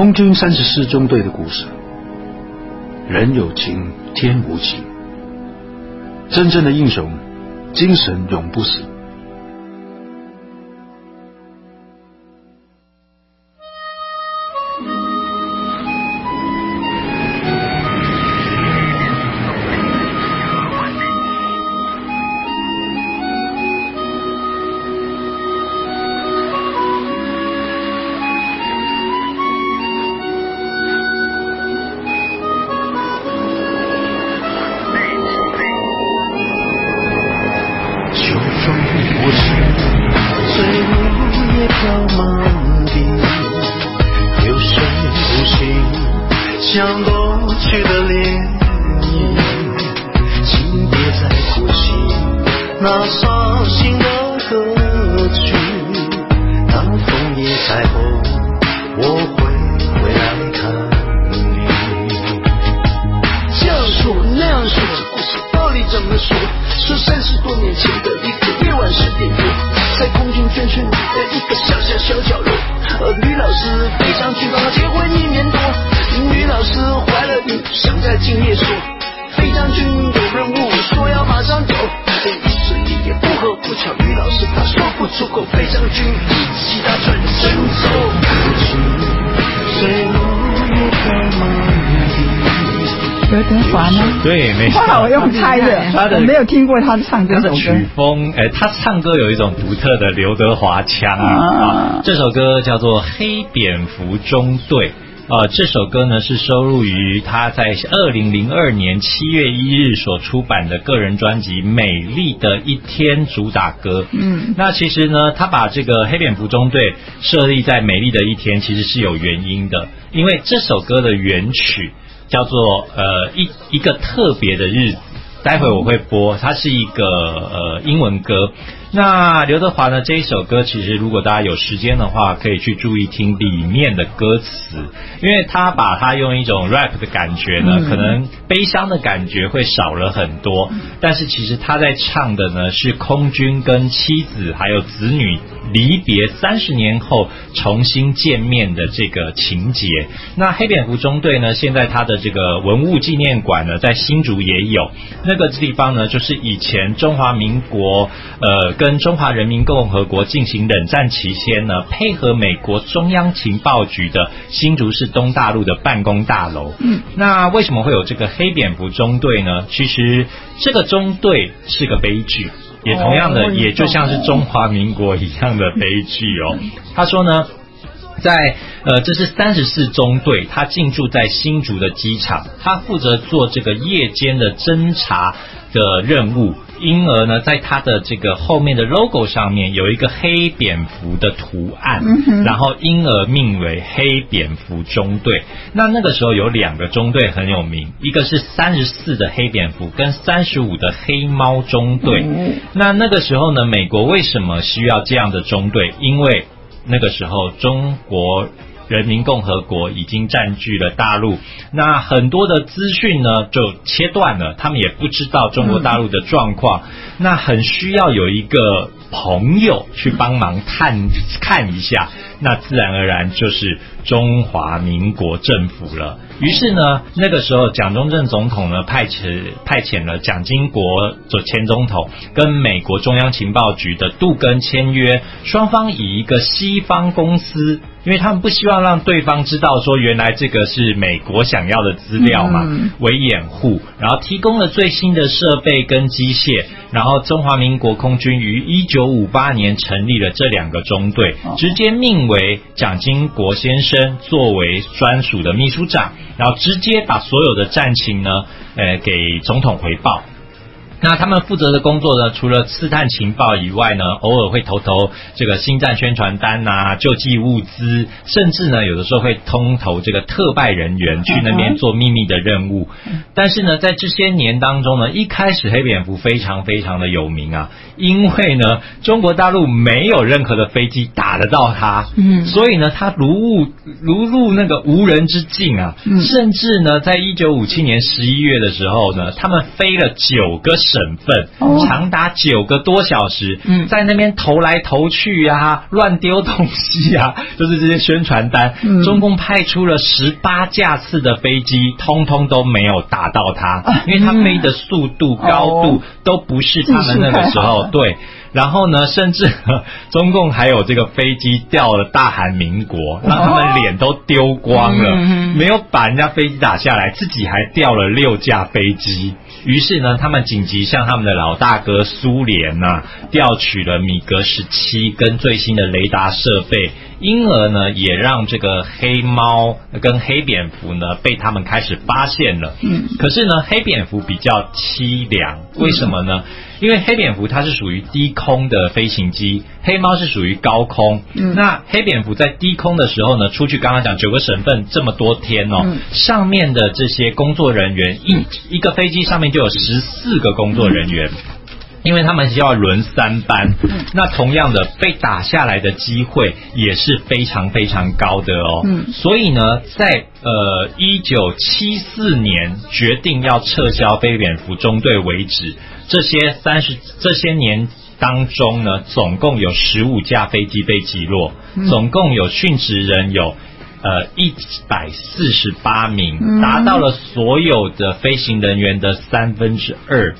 空军34中队的故事。人有情，天无情。真正的英雄，精神永不死。像过去的涟漪，请别再哭泣那伤心的歌曲。当枫叶彩虹，我会回来看你。这样说那样说，这故事到底怎么说？说30多年前的一个夜晚10点多，在空军眷村里的一个小角落，女老师飞上去帮她结婚1年多。女老师怀了孕，想在今夜说，飞将军有任务，说要马上走。1时1夜不合不巧，女老师她说不出口，飞将军一起她转身走。刘德华吗？对，没错。哇，我用猜的，我没有听过他唱这首歌。曲风，他唱歌有一种独特的刘德华腔啊。这首歌叫做《黑蝙蝠中队》。这首歌呢是收录于他在2002年7月1日所出版的个人专辑《美丽的一天》主打歌。那其实呢，他把这个黑蝙蝠中队设立在《美丽的一天》其实是有原因的，因为这首歌的原曲叫做一个特别的日子。待会我会播，它是一个英文歌。那刘德华呢，这一首歌其实如果大家有时间的话，可以去注意听里面的歌词，因为他把它用一种 rap 的感觉呢，可能悲伤的感觉会少了很多，但是其实他在唱的呢是空军跟妻子还有子女离别30年后重新见面的这个情节。那黑蝙蝠中队呢，现在他的这个文物纪念馆呢，在新竹也有。那个地方呢，就是以前中华民国跟中华人民共和国进行冷战期间呢，配合美国中央情报局的新竹市东大陆的办公大楼。那为什么会有这个黑蝙蝠中队呢？其实这个中队是个悲剧，也同样的，也就像是中华民国一样的悲剧哦。他说呢，在这是34中队，他进驻在新竹的机场，他负责做这个夜间的侦查的任务。因而呢，在它的这个后面的 logo 上面有一个黑蝙蝠的图案，然后因而命为黑蝙蝠中队。那个时候有2个中队很有名，一个是34的黑蝙蝠跟35的黑猫中队。那个时候呢，美国为什么需要这样的中队？因为那个时候中国人民共和国已经占据了大陆，那很多的资讯呢就切断了，他们也不知道中国大陆的状况，那很需要有一个朋友去帮忙看一下，那自然而然就是中华民国政府了。于是呢，那个时候蒋中正总统呢派遣了蒋经国前总统跟美国中央情报局的杜根签约，双方以一个西方公司，因为他们不希望让对方知道说原来这个是美国想要的资料嘛，为掩护，然后提供了最新的设备跟机械。然后中华民国空军于1958年成立了这2个中队，直接命为蒋经国先生作为专属的秘书长，然后直接把所有的战情呢，给总统回报。那他们负责的工作呢，除了刺探情报以外呢，偶尔会投这个新战宣传单啊，救济物资，甚至呢有的时候会通投这个特派人员去那边做秘密的任务。但是呢，在这些年当中呢，一开始黑蝙蝠非常的有名啊，因为呢中国大陆没有任何的飞机打得到它，所以呢它如入那个无人之境啊。甚至呢，在1957年11月的时候呢，他们飞了9个省份，长达9个多小时，在那边投来投去啊，乱丢东西啊，就是这些宣传单。中共派出了18架次的飞机，通通都没有打到它，因为它飞的速度、高度都不是他们那个时候对。然后呢，甚至中共还有这个飞机掉了大韩民国，让他们脸都丢光了，没有把人家飞机打下来，自己还掉了6架飞机。于是呢，他们紧急向他们的老大哥苏联啊调取了米格17跟最新的雷达设备，因而呢也让这个黑猫跟黑蝙蝠呢被他们开始发现了。可是呢，黑蝙蝠比较凄凉，为什么呢？因为黑蝙蝠它是属于低空的飞行机，黑猫是属于高空。那黑蝙蝠在低空的时候呢，出去刚刚讲9个省份这么多天哦，上面的这些工作人员一个飞机上面就有14个工作人员。因为他们需要轮3班，那同样的被打下来的机会也是非常非常高的哦。所以呢，在1974年决定要撤销黑蝙蝠中队为止，这些年当中呢，总共有15架飞机被击落，总共有殉职人有148名，达到了所有的飞行人员的2/3。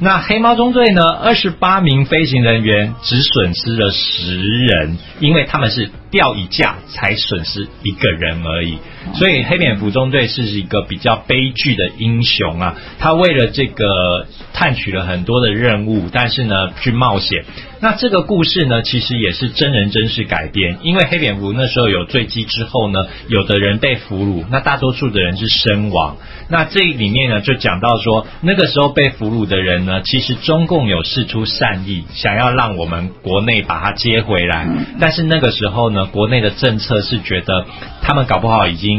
那黑猫中队呢，28名飞行人员只损失了10人，因为他们是掉1架才损失1个人而已。所以黑蝙蝠中队是一个比较悲剧的英雄啊，他为了这个探取了很多的任务，但是呢去冒险。那这个故事呢，其实也是真人真事改编，因为黑蝙蝠那时候有坠机之后呢，有的人被俘虏，那大多数的人是身亡。那这里面呢，就讲到说，那个时候被俘虏的人呢，其实中共有释出善意，想要让我们国内把他接回来，但是那个时候呢，国内的政策是觉得他们搞不好已经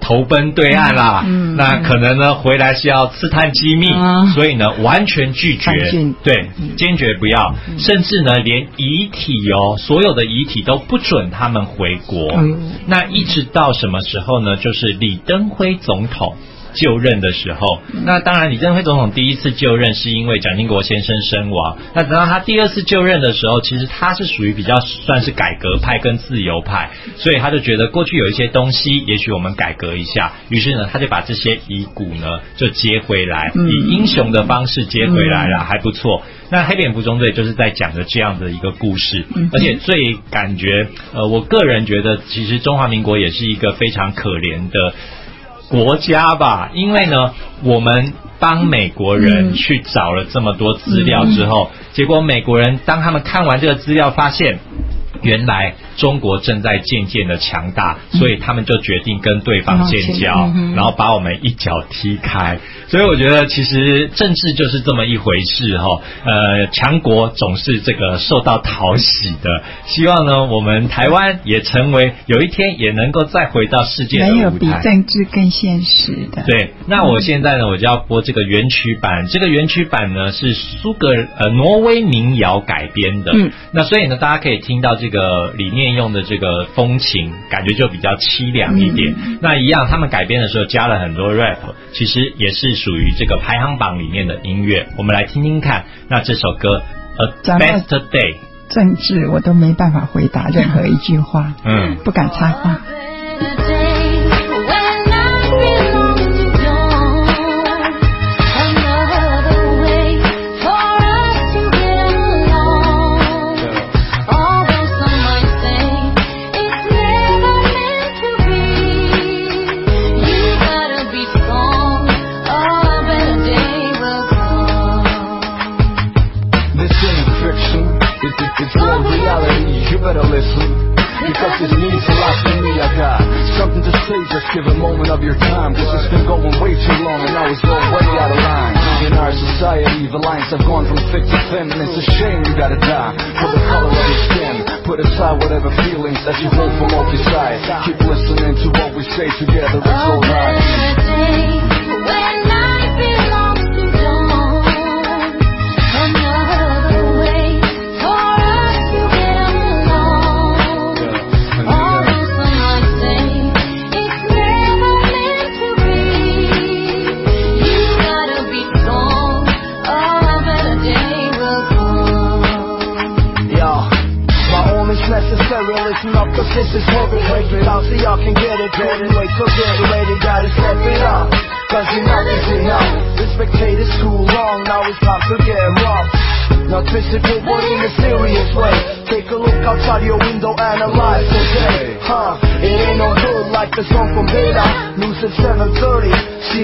投奔对岸啦，那可能呢回来是要刺探机密，所以呢完全拒绝，对，坚决不要，甚至呢连遗体哦，所有的遗体都不准他们回国。那一直到什么时候呢？就是李登辉总统就任的时候。那当然李登辉总统第一次就任是因为蒋经国先生身亡，那等到他第2次就任的时候，其实他是属于比较算是改革派跟自由派，所以他就觉得过去有一些东西也许我们改革一下，于是呢他就把这些遗骨呢就接回来，以英雄的方式接回来了，还不错。那黑蝙蝠中队就是在讲的这样的一个故事，而且最感觉我个人觉得其实中华民国也是一个非常可怜的国家吧，因为呢我们帮美国人去找了这么多资料之后，结果美国人当他们看完这个资料发现，原来中国正在渐渐的强大，所以他们就决定跟对方建交，然后把我们一脚踢开。所以我觉得其实政治就是这么一回事哈。强国总是这个受到讨喜的，希望呢我们台湾也成为有一天也能够再回到世界的舞台。没有比政治更现实的。对，那我现在呢我就要播这个原曲版，这个原曲版呢是挪威民谣改编的。那所以呢大家可以听到这个里面用的这个风情感觉就比较凄凉一点，那一样他们改编的时候加了很多 rap， 其实也是属于这个排行榜里面的音乐，我们来听听看。那这首歌 A Better Day， 政治我都没办法回答任何一句话，不敢插话。Give a moment of your time, cause it's been going way too long and I was all way out of line. In our society, the lines have gone from thick to thin, and it's a shame you gotta die for the color of your skin. Put aside whatever feelings that you hold from both your sides. Keep listening to what we say together, it's alright. y'all can get it, baby. Wait till get ready, gotta step it up, cause you're not easy enough. This spectator's too long, now it's time to get rough. Now twist it forward in a serious way. Take a look outside your window, analyze today. It ain't no good like the song from Beta. News at 7:30.